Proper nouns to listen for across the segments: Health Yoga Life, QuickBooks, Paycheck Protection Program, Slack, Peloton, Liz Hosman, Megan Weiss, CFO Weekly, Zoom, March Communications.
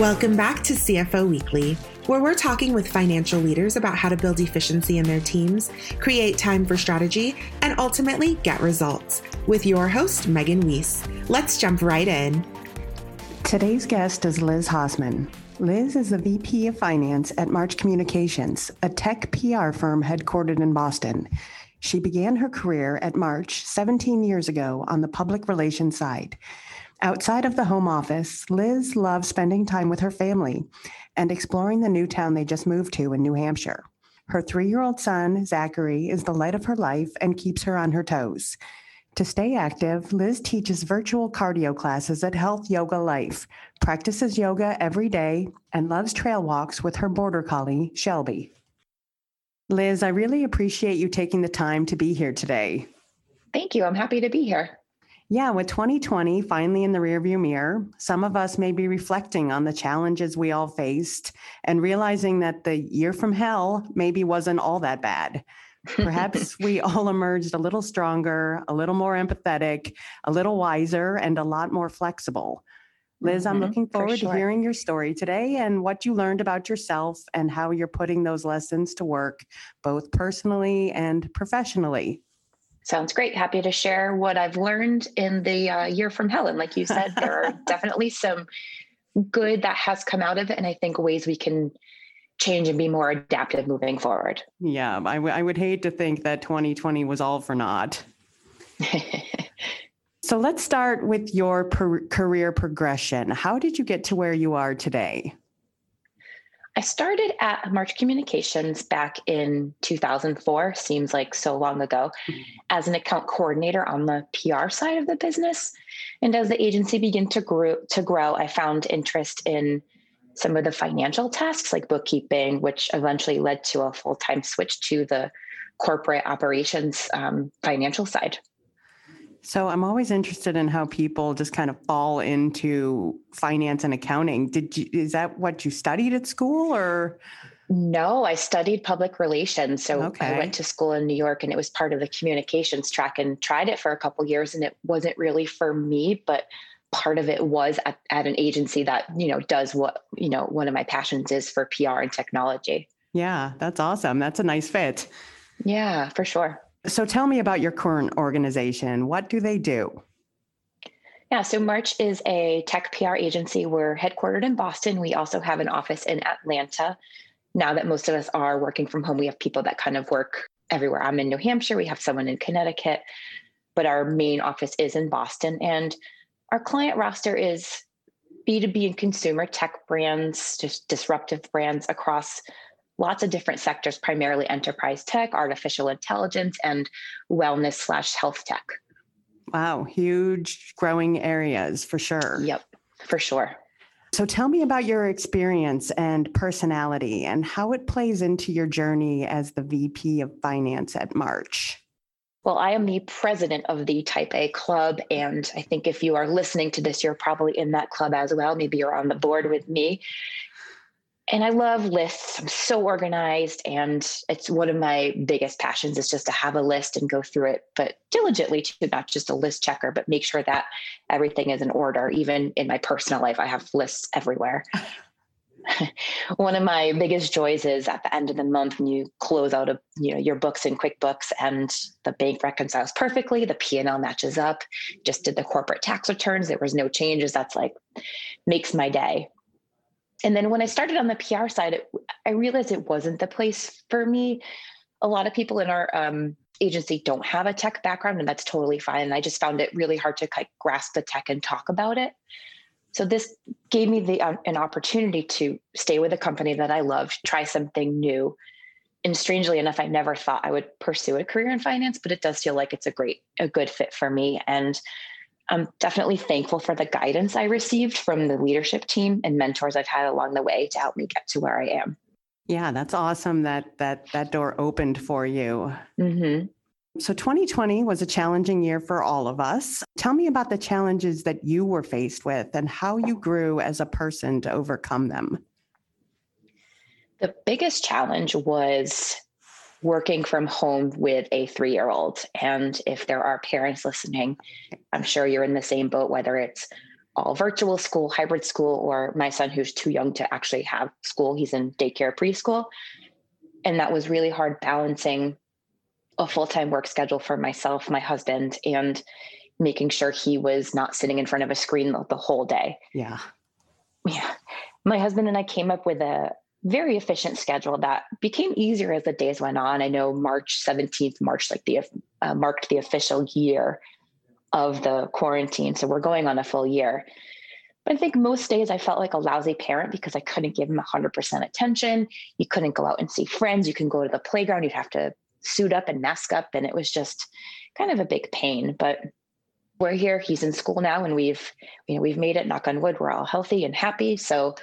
Welcome back to CFO Weekly, where we're talking with financial leaders about how to build efficiency in their teams, create time for strategy, and ultimately get results. With your host, Megan Weiss. Let's jump right in. Today's guest is Liz Hosman. Liz is the VP of Finance at March Communications, a tech PR firm headquartered in Boston. She began her career at March 17 years ago on the public relations side. Outside of the home office, Liz loves spending time with her family and exploring the new town they just moved to in New Hampshire. Her 3-year-old son, Zachary, is the light of her life and keeps her on her toes. To stay active, Liz teaches virtual cardio classes at Health Yoga Life, practices yoga every day, and loves trail walks with her border collie, Shelby. Liz, I really appreciate you taking the time to be here today. Thank you. I'm happy to be here. Yeah, with 2020 finally in the rearview mirror, some of us may be reflecting on the challenges we all faced and realizing that the year from hell maybe wasn't all that bad. Perhaps we all emerged a little stronger, a little more empathetic, a little wiser, and a lot more flexible. Liz, I'm looking forward to hearing your story today and what you learned about yourself and how you're putting those lessons to work, both personally and professionally. Sounds great. Happy to share what I've learned in the year from hell. And like you said, there are definitely some good that has come out of it. And I think ways we can change and be more adaptive moving forward. Yeah, I would hate to think that 2020 was all for naught. So let's start with your career progression. How did you get to where you are today? I started at March Communications back in 2004, seems like so long ago, as an account coordinator on the PR side of the business. And as the agency began to grow, I found interest in some of the financial tasks like bookkeeping, which eventually led to a full-time switch to the corporate operations financial side. So I'm always interested in how people just kind of fall into finance and accounting. Is that what you studied at school or? No, I studied public relations. So okay. I went to school in New York and it was part of the communications track and tried it for a couple of years and it wasn't really for me, but part of it was at an agency that, does what, one of my passions is for PR and technology. Yeah, that's awesome. That's a nice fit. Yeah, for sure. So tell me about your current organization. What do they do? Yeah, so March is a tech PR agency. We're headquartered in Boston. We also have an office in Atlanta. Now that most of us are working from home, we have people that kind of work everywhere. I'm in New Hampshire. We have someone in Connecticut, but our main office is in Boston. And our client roster is B2B and consumer tech brands, just disruptive brands across lots of different sectors, primarily enterprise tech, artificial intelligence, and wellness/health tech. Wow, huge growing areas for sure. Yep, for sure. So tell me about your experience and personality and how it plays into your journey as the VP of Finance at March. Well, I am the president of the Type A Club, and I think if you are listening to this, you're probably in that club as well. Maybe you're on the board with me. And I love lists. I'm so organized. And it's one of my biggest passions is just to have a list and go through it, but diligently too, not just a list checker, but make sure that everything is in order. Even in my personal life, I have lists everywhere. One of my biggest joys is at the end of the month when you close out your books in QuickBooks and the bank reconciles perfectly, the P&L matches up, just did the corporate tax returns. There was no changes. That's like, makes my day. And then when I started on the PR side, I realized it wasn't the place for me. A lot of people in our agency don't have a tech background, and that's totally fine. And I just found it really hard to grasp the tech and talk about it. So this gave me an opportunity to stay with a company that I loved, try something new. And strangely enough, I never thought I would pursue a career in finance, but it does feel like it's a good fit for me. And I'm definitely thankful for the guidance I received from the leadership team and mentors I've had along the way to help me get to where I am. Yeah, that's awesome that door opened for you. Mm-hmm. So 2020 was a challenging year for all of us. Tell me about the challenges that you were faced with and how you grew as a person to overcome them. The biggest challenge was working from home with a 3-year-old. And if there are parents listening, I'm sure you're in the same boat, whether it's all virtual school, hybrid school, or my son who's too young to actually have school. He's in daycare, preschool. And that was really hard balancing a full-time work schedule for myself, my husband, and making sure he was not sitting in front of a screen the whole day. Yeah. Yeah. My husband and I came up with a very efficient schedule that became easier as the days went on. I know March 17th marked the official year of the quarantine. So we're going on a full year. But I think most days I felt like a lousy parent because I couldn't give him 100% attention. You couldn't go out and see friends. You can go to the playground. You'd have to suit up and mask up. And it was just kind of a big pain, but we're here, he's in school now, and we've made it, knock on wood, we're all healthy and happy. So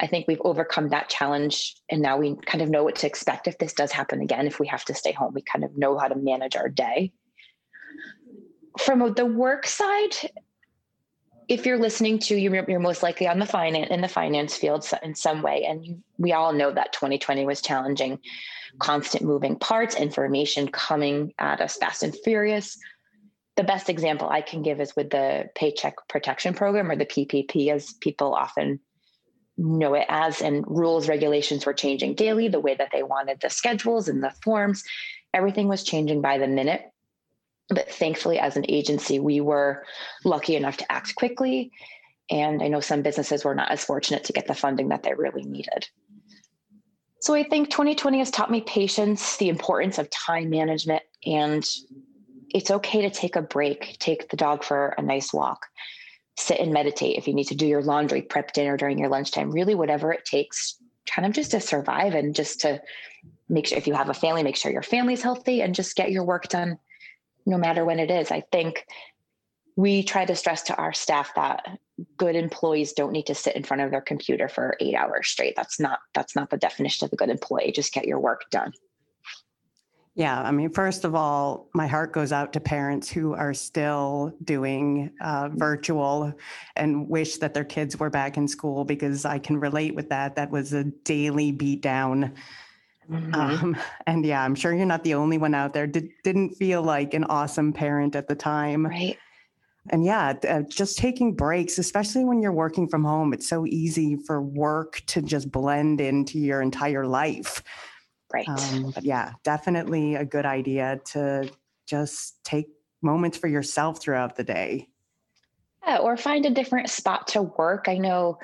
I think we've overcome that challenge. And now we kind of know what to expect if this does happen again, if we have to stay home, we kind of know how to manage our day. From the work side, if you're listening to, you're most likely on the finance field in some way. And we all know that 2020 was challenging, constant moving parts, information coming at us fast and furious. The best example I can give is with the Paycheck Protection Program, or the PPP, as people often know it as, and rules, regulations were changing daily, the way that they wanted the schedules and the forms, everything was changing by the minute. But thankfully, as an agency, we were lucky enough to act quickly. And I know some businesses were not as fortunate to get the funding that they really needed. So I think 2020 has taught me patience, the importance of time management, and it's okay to take a break, take the dog for a nice walk, sit and meditate. If you need to do your laundry, prep dinner during your lunchtime, really whatever it takes, kind of just to survive and just to make sure, if you have a family, make sure your family's healthy and just get your work done no matter when it is. I think we try to stress to our staff that good employees don't need to sit in front of their computer for 8 hours straight. That's not the definition of a good employee. Just get your work done. Yeah. I mean, first of all, my heart goes out to parents who are still doing virtual and wish that their kids were back in school, because I can relate with that. That was a daily beatdown. Mm-hmm. And yeah, I'm sure you're not the only one out there. Didn't feel like an awesome parent at the time. Right. And yeah, just taking breaks, especially when you're working from home, it's so easy for work to just blend into your entire life. Right. But yeah, definitely a good idea to just take moments for yourself throughout the day. Yeah, or find a different spot to work. I know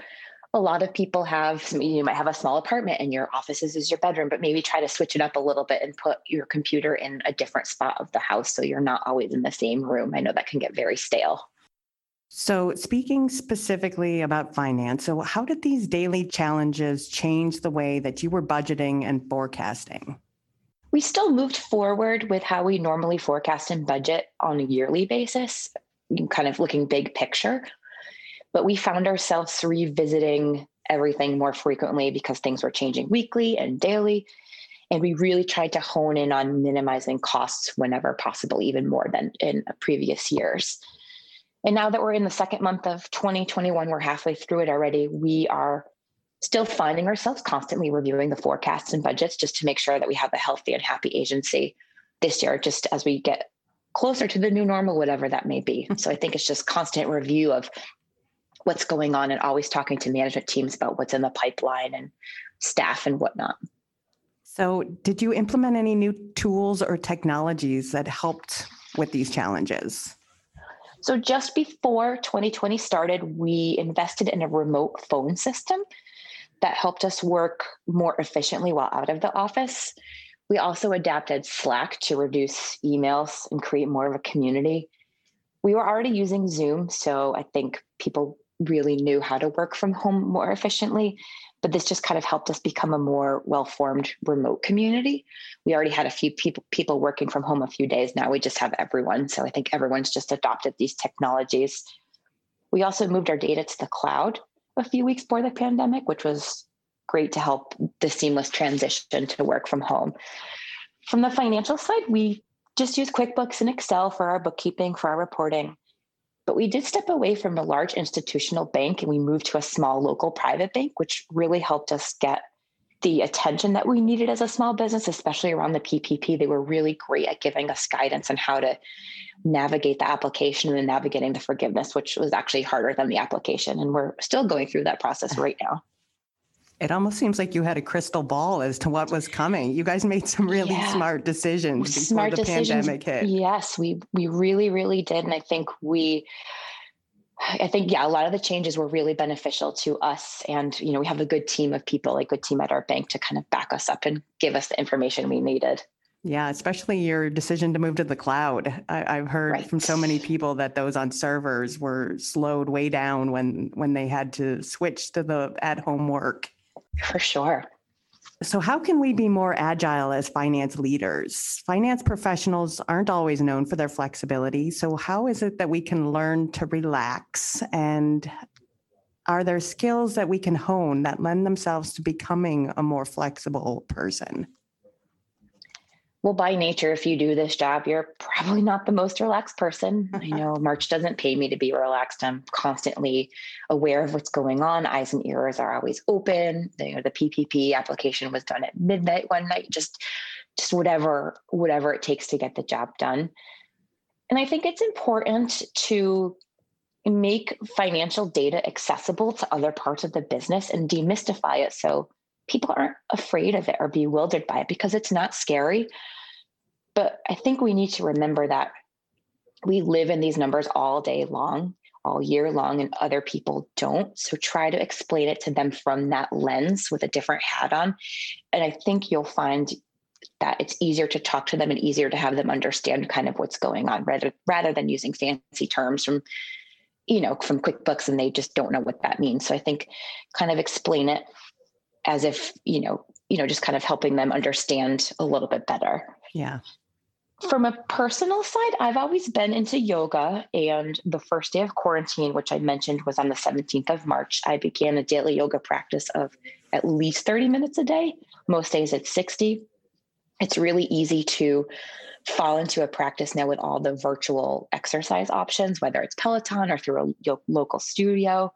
a lot of people you might have a small apartment and your offices is your bedroom, but maybe try to switch it up a little bit and put your computer in a different spot of the house, so you're not always in the same room. I know that can get very stale. So speaking specifically about finance, so how did these daily challenges change the way that you were budgeting and forecasting? We still moved forward with how we normally forecast and budget on a yearly basis, kind of looking big picture, but we found ourselves revisiting everything more frequently because things were changing weekly and daily. And we really tried to hone in on minimizing costs whenever possible, even more than in previous years. And now that we're in the second month of 2021, we're halfway through it already. We are still finding ourselves constantly reviewing the forecasts and budgets just to make sure that we have a healthy and happy agency this year, just as we get closer to the new normal, whatever that may be. So I think it's just constant review of what's going on and always talking to management teams about what's in the pipeline and staff and whatnot. So did you implement any new tools or technologies that helped with these challenges? So just before 2020 started, we invested in a remote phone system that helped us work more efficiently while out of the office. We also adapted Slack to reduce emails and create more of a community. We were already using Zoom, so I think people really knew how to work from home more efficiently, but this just kind of helped us become a more well-formed remote community. We already had a few people working from home a few days. Now we just have everyone. So I think everyone's just adopted these technologies. We also moved our data to the cloud a few weeks before the pandemic, which was great to help the seamless transition to work from home. From the financial side, we just use QuickBooks and Excel for our bookkeeping, for our reporting. But we did step away from a large institutional bank and we moved to a small local private bank, which really helped us get the attention that we needed as a small business, especially around the PPP. They were really great at giving us guidance on how to navigate the application and navigating the forgiveness, which was actually harder than the application. And we're still going through that process right now. It almost seems like you had a crystal ball as to what was coming. You guys made some really smart decisions before the pandemic hit. Yes, we really, really did. And I think a lot of the changes were really beneficial to us. And, you know, we have a good team of people, a good team at our bank to kind of back us up and give us the information we needed. Yeah, especially your decision to move to the cloud. I've heard from so many people that those on servers were slowed way down when they had to switch to the at-home work. For sure. So how can we be more agile as finance leaders? Finance professionals aren't always known for their flexibility. So how is it that we can learn to relax? And are there skills that we can hone that lend themselves to becoming a more flexible person? Well, by nature, if you do this job, you're probably not the most relaxed person. I know March doesn't pay me to be relaxed. I'm constantly aware of what's going on. Eyes and ears are always open. The PPP application was done at midnight one night, just whatever it takes to get the job done. And I think it's important to make financial data accessible to other parts of the business and demystify it so people aren't afraid of it or bewildered by it, because it's not scary. But I think we need to remember that we live in these numbers all day long, all year long, and other people don't. So try to explain it to them from that lens with a different hat on. And I think you'll find that it's easier to talk to them and easier to have them understand kind of what's going on rather than using fancy terms from QuickBooks and they just don't know what that means. So I think kind of explain it as if, just kind of helping them understand a little bit better. Yeah. From a personal side, I've always been into yoga, and the first day of quarantine, which I mentioned was on the 17th of March, I began a daily yoga practice of at least 30 minutes a day. Most days it's 60. It's really easy to fall into a practice now with all the virtual exercise options, whether it's Peloton or through a local studio.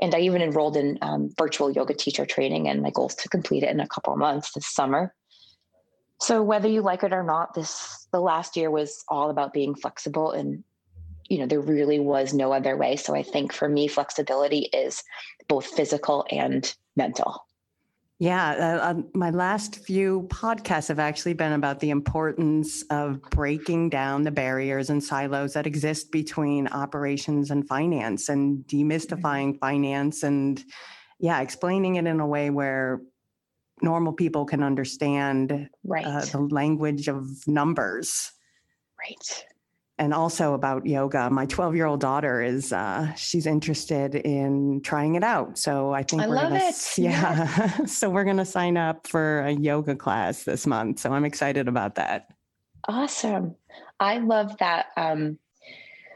And I even enrolled in virtual yoga teacher training, and my goal is to complete it in a couple of months this summer. So whether you like it or not, the last year was all about being flexible, and there really was no other way. So I think for me, flexibility is both physical and mental. Yeah. My last few podcasts have actually been about the importance of breaking down the barriers and silos that exist between operations and finance, and demystifying finance and explaining it in a way where normal people can understand the language of numbers. Right. And also about yoga. My 12-year-old daughter she's interested in trying it out. So I think so we're going to sign up for a yoga class this month. So I'm excited about that. Awesome. I love that.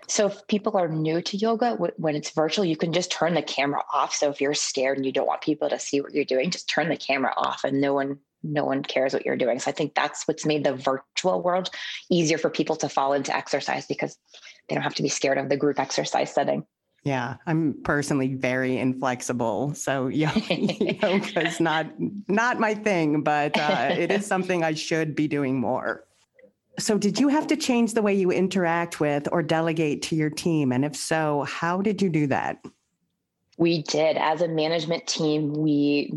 So if people are new to yoga, when it's virtual, you can just turn the camera off. So if you're scared and you don't want people to see what you're doing, just turn the camera off and no one cares what you're doing. So I think that's what's made the virtual world easier for people to fall into exercise, because they don't have to be scared of the group exercise setting. Yeah, I'm personally very inflexible. So yoga is not my thing, but it is something I should be doing more. So did you have to change the way you interact with or delegate to your team? And if so, how did you do that? We did. As a management team, we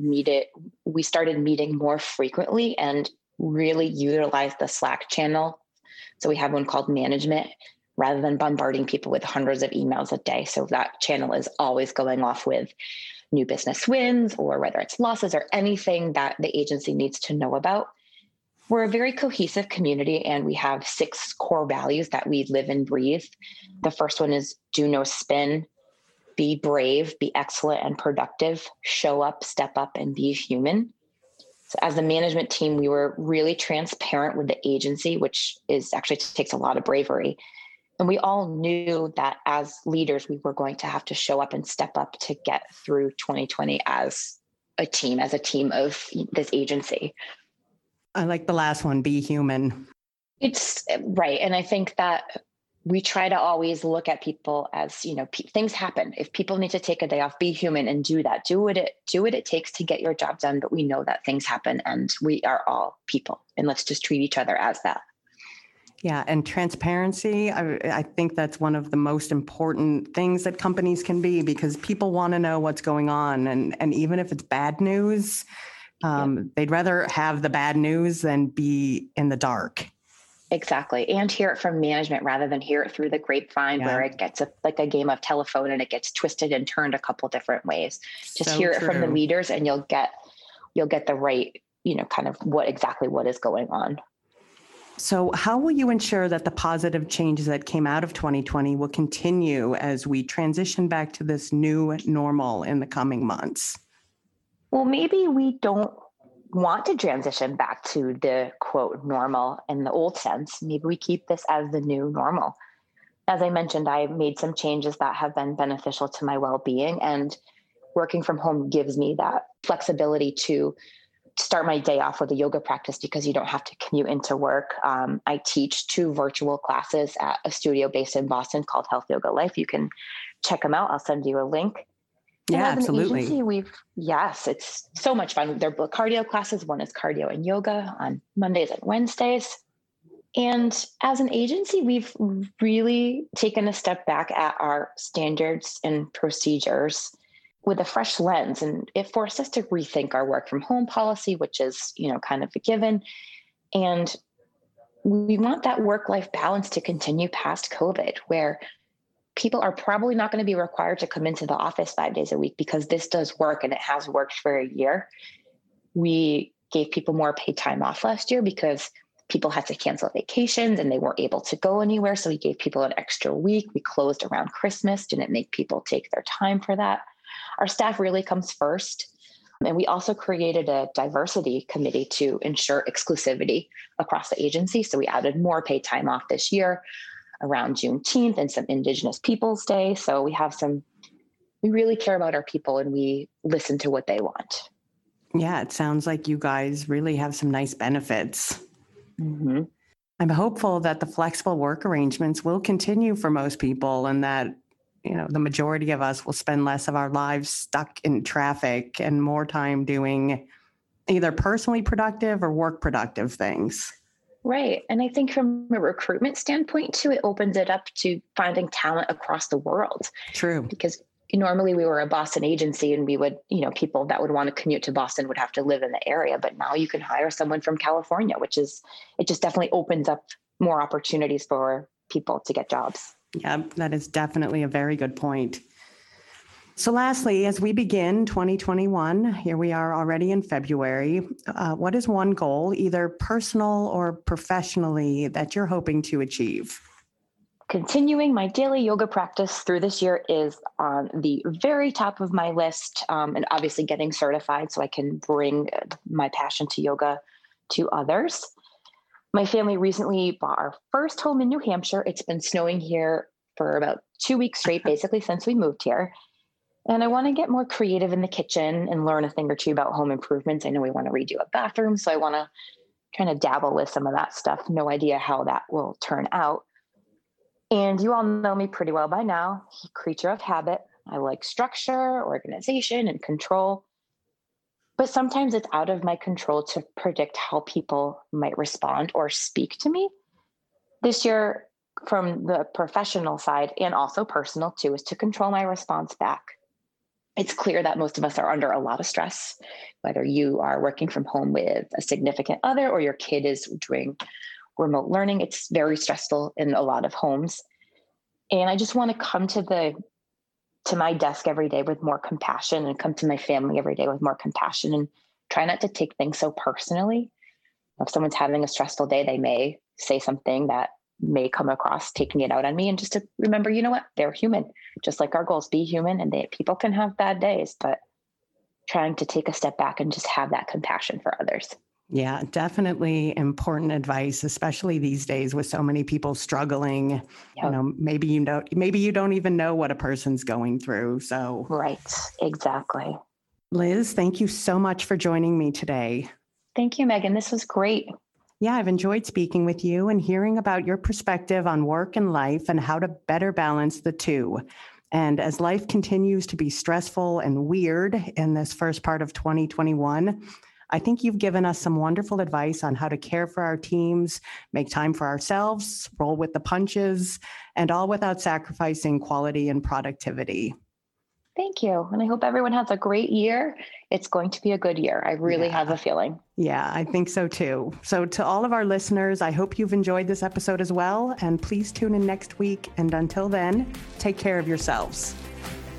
started meeting more frequently and really utilized the Slack channel. So we have one called management, rather than bombarding people with hundreds of emails a day. So that channel is always going off with new business wins, or whether it's losses or anything that the agency needs to know about. We're a very cohesive community, and we have 6 core values that we live and breathe. The first one is do no spin. Be brave, be excellent and productive, show up, step up, and be human. So as a management team, we were really transparent with the agency, which is actually takes a lot of bravery. And we all knew that as leaders, we were going to have to show up and step up to get through 2020 as a team of this agency. I like the last one, be human. It's right. And I think that we try to always look at people as, you know, things happen. If people need to take a day off, be human and do that. Do what it takes to get your job done. But we know that things happen and we are all people, and let's just treat each other as that. Yeah. And transparency, I think that's one of the most important things that companies can be, because people want to know what's going on. And even if it's bad news, they'd rather have the bad news than be in the dark. Exactly. And hear it from management rather than hear it through the grapevine where it gets like a game of telephone and it gets twisted and turned a couple different ways. Just so hear it from the leaders and you'll get the right, you know, kind of what is going on. So how will you ensure that the positive changes that came out of 2020 will continue as we transition back to this new normal in the coming months? Well, maybe we don't want to transition back to the quote normal in the old sense. Maybe we keep this as the new normal. As I mentioned, I made some changes that have been beneficial to my well-being, and working from home gives me that flexibility to start my day off with a yoga practice because you don't have to commute into work. I teach 2 virtual classes at a studio based in Boston called Health Yoga Life. You can check them out. I'll send you a link. Yeah, absolutely. Agency, it's so much fun. They're both cardio classes. One is cardio and yoga on Mondays and Wednesdays. And as an agency, we've really taken a step back at our standards and procedures with a fresh lens. And it forced us to rethink our work from home policy, which is, you know, kind of a given. And we want that work-life balance to continue past COVID, where people are probably not going to be required to come into the office 5 days a week because this does work and it has worked for a year. We gave people more paid time off last year because people had to cancel vacations and they weren't able to go anywhere. So we gave people an extra week. We closed around Christmas, didn't make people take their time for that. Our staff really comes first. And we also created a diversity committee to ensure exclusivity across the agency. So we added more paid time off this year around Juneteenth and some Indigenous Peoples Day. So we really care about our people and we listen to what they want. Yeah, it sounds like you guys really have some nice benefits. Mm-hmm. I'm hopeful that the flexible work arrangements will continue for most people and that, you know, the majority of us will spend less of our lives stuck in traffic and more time doing either personally productive or work productive things. Right. And I think from a recruitment standpoint too, it opens it up to finding talent across the world. True. Because normally we were a Boston agency and we would, you know, people that would want to commute to Boston would have to live in the area, but now you can hire someone from California, it just definitely opens up more opportunities for people to get jobs. Yeah, that is definitely a very good point. So lastly, as we begin 2021, here we are already in February, what is one goal, either personal or professionally, that you're hoping to achieve? Continuing my daily yoga practice through this year is on the very top of my list, and obviously getting certified so I can bring my passion to yoga to others. My family recently bought our first home in New Hampshire. It's been snowing here for about 2 weeks straight, basically, since we moved here. And I want to get more creative in the kitchen and learn a thing or two about home improvements. I know we want to redo a bathroom, so I want to kind of dabble with some of that stuff. No idea how that will turn out. And you all know me pretty well by now, creature of habit. I like structure, organization, and control. But sometimes it's out of my control to predict how people might respond or speak to me. This year, from the professional side and also personal too, is to control my response back. It's clear that most of us are under a lot of stress, whether you are working from home with a significant other or your kid is doing remote learning. It's very stressful in a lot of homes. And I just want to come to my desk every day with more compassion and come to my family every day with more compassion and try not to take things so personally. If someone's having a stressful day, they may say something that may come across taking it out on me, and just to remember, you know what, they're human, just like our goals, be human, and people can have bad days, but trying to take a step back and just have that compassion for others. Yeah, definitely important advice, especially these days with so many people struggling. Yep. You know, maybe you don't even know what a person's going through. So right, exactly. Liz, thank you so much for joining me today. Thank you, Megan. This was great. Yeah, I've enjoyed speaking with you and hearing about your perspective on work and life and how to better balance the two. And as life continues to be stressful and weird in this first part of 2021, I think you've given us some wonderful advice on how to care for our teams, make time for ourselves, roll with the punches, and all without sacrificing quality and productivity. Thank you. And I hope everyone has a great year. It's going to be a good year. I really have a feeling. Yeah, I think so too. So to all of our listeners, I hope you've enjoyed this episode as well. And please tune in next week. And until then, take care of yourselves.